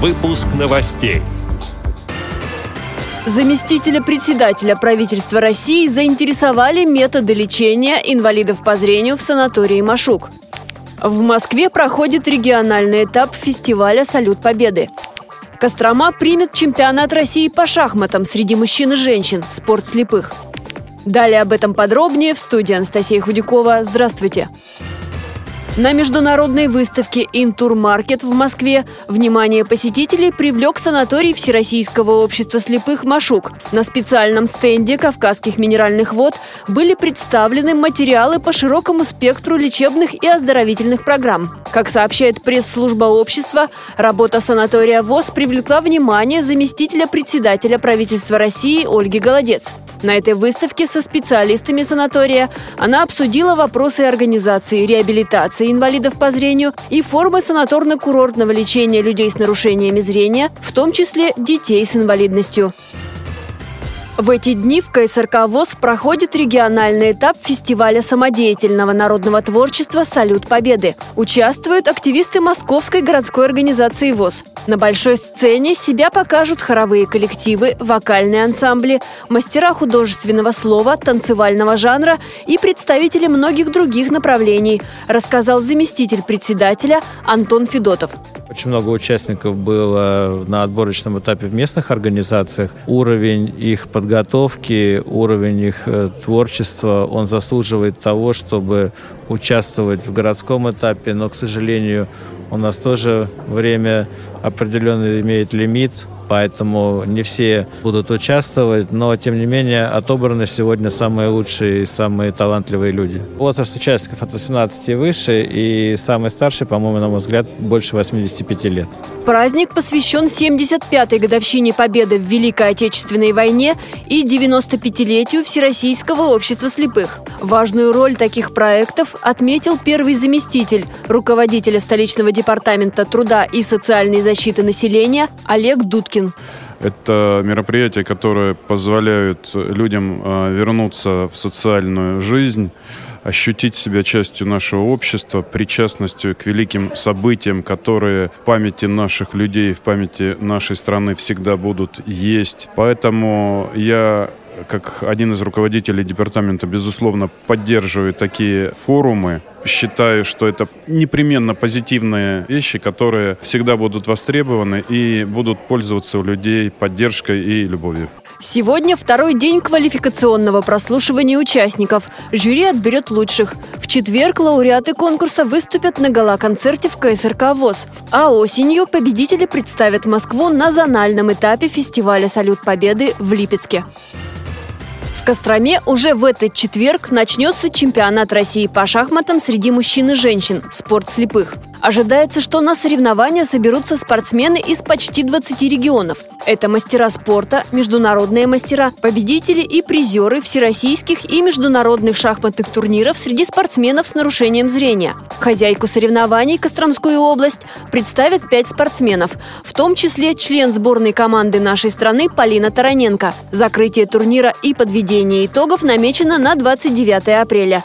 Выпуск новостей. Заместителя председателя правительства России заинтересовали методы лечения инвалидов по зрению в санатории Машук. В Москве проходит региональный этап фестиваля «Салют Победы». Кострома примет чемпионат России по шахматам среди мужчин и женщин. Спорт слепых. Далее об этом подробнее в студии Анастасия Худякова. Здравствуйте. На международной выставке «Интурмаркет» в Москве внимание посетителей привлек санаторий Всероссийского общества слепых «Машук». На специальном стенде кавказских минеральных вод были представлены материалы по широкому спектру лечебных и оздоровительных программ. Как сообщает пресс-служба общества, работа санатория ВОС привлекла внимание заместителя председателя правительства России Ольги Голодец. На этой выставке со специалистами санатория она обсудила вопросы организации реабилитации инвалидов по зрению и формы санаторно-курортного лечения людей с нарушениями зрения, в том числе детей с инвалидностью. В эти дни в КСРК ВОС проходит региональный этап фестиваля самодеятельного народного творчества «Салют Победы». Участвуют активисты Московской городской организации ВОС. На большой сцене себя покажут хоровые коллективы, вокальные ансамбли, мастера художественного слова, танцевального жанра и представители многих других направлений, рассказал заместитель председателя Антон Федотов. Очень много участников было на отборочном этапе в местных организациях. Уровень их подготовки, уровень их творчества, он заслуживает того, чтобы участвовать в городском этапе. Но, к сожалению, у нас тоже время определенно имеет лимит, поэтому не все будут участвовать. Но, тем не менее, отобраны сегодня самые лучшие и самые талантливые люди. Возраст участников от 18 и выше, и самый старший, по-моему, на мой взгляд, больше 85 лет. Праздник посвящен 75-й годовщине Победы в Великой Отечественной войне и 95-летию Всероссийского общества слепых. Важную роль таких проектов отметил первый заместитель руководителя столичного департамента труда и социальной защиты населения Олег Дудкин. Это мероприятия, которые позволяют людям вернуться в социальную жизнь, ощутить себя частью нашего общества, причастностью к великим событиям, которые в памяти наших людей, в памяти нашей страны всегда будут есть. Поэтому я, как один из руководителей департамента, безусловно, поддерживаю такие форумы. Считаю, что это непременно позитивные вещи, которые всегда будут востребованы и будут пользоваться у людей поддержкой и любовью. Сегодня второй день квалификационного прослушивания участников. Жюри отберет лучших. В четверг лауреаты конкурса выступят на гала-концерте в КСРК ВОС. А осенью победители представят Москву на зональном этапе фестиваля «Салют Победы» в Липецке. В Костроме уже в этот четверг начнется чемпионат России по шахматам среди мужчин и женщин «Спорт слепых». Ожидается, что на соревнования соберутся спортсмены из почти 20 регионов. Это мастера спорта, международные мастера, победители и призеры всероссийских и международных шахматных турниров среди спортсменов с нарушением зрения. Хозяйку соревнований Костромскую область представят 5 спортсменов, в том числе член сборной команды нашей страны Полина Тараненко. Закрытие турнира и подведение итогов намечено на 29 апреля.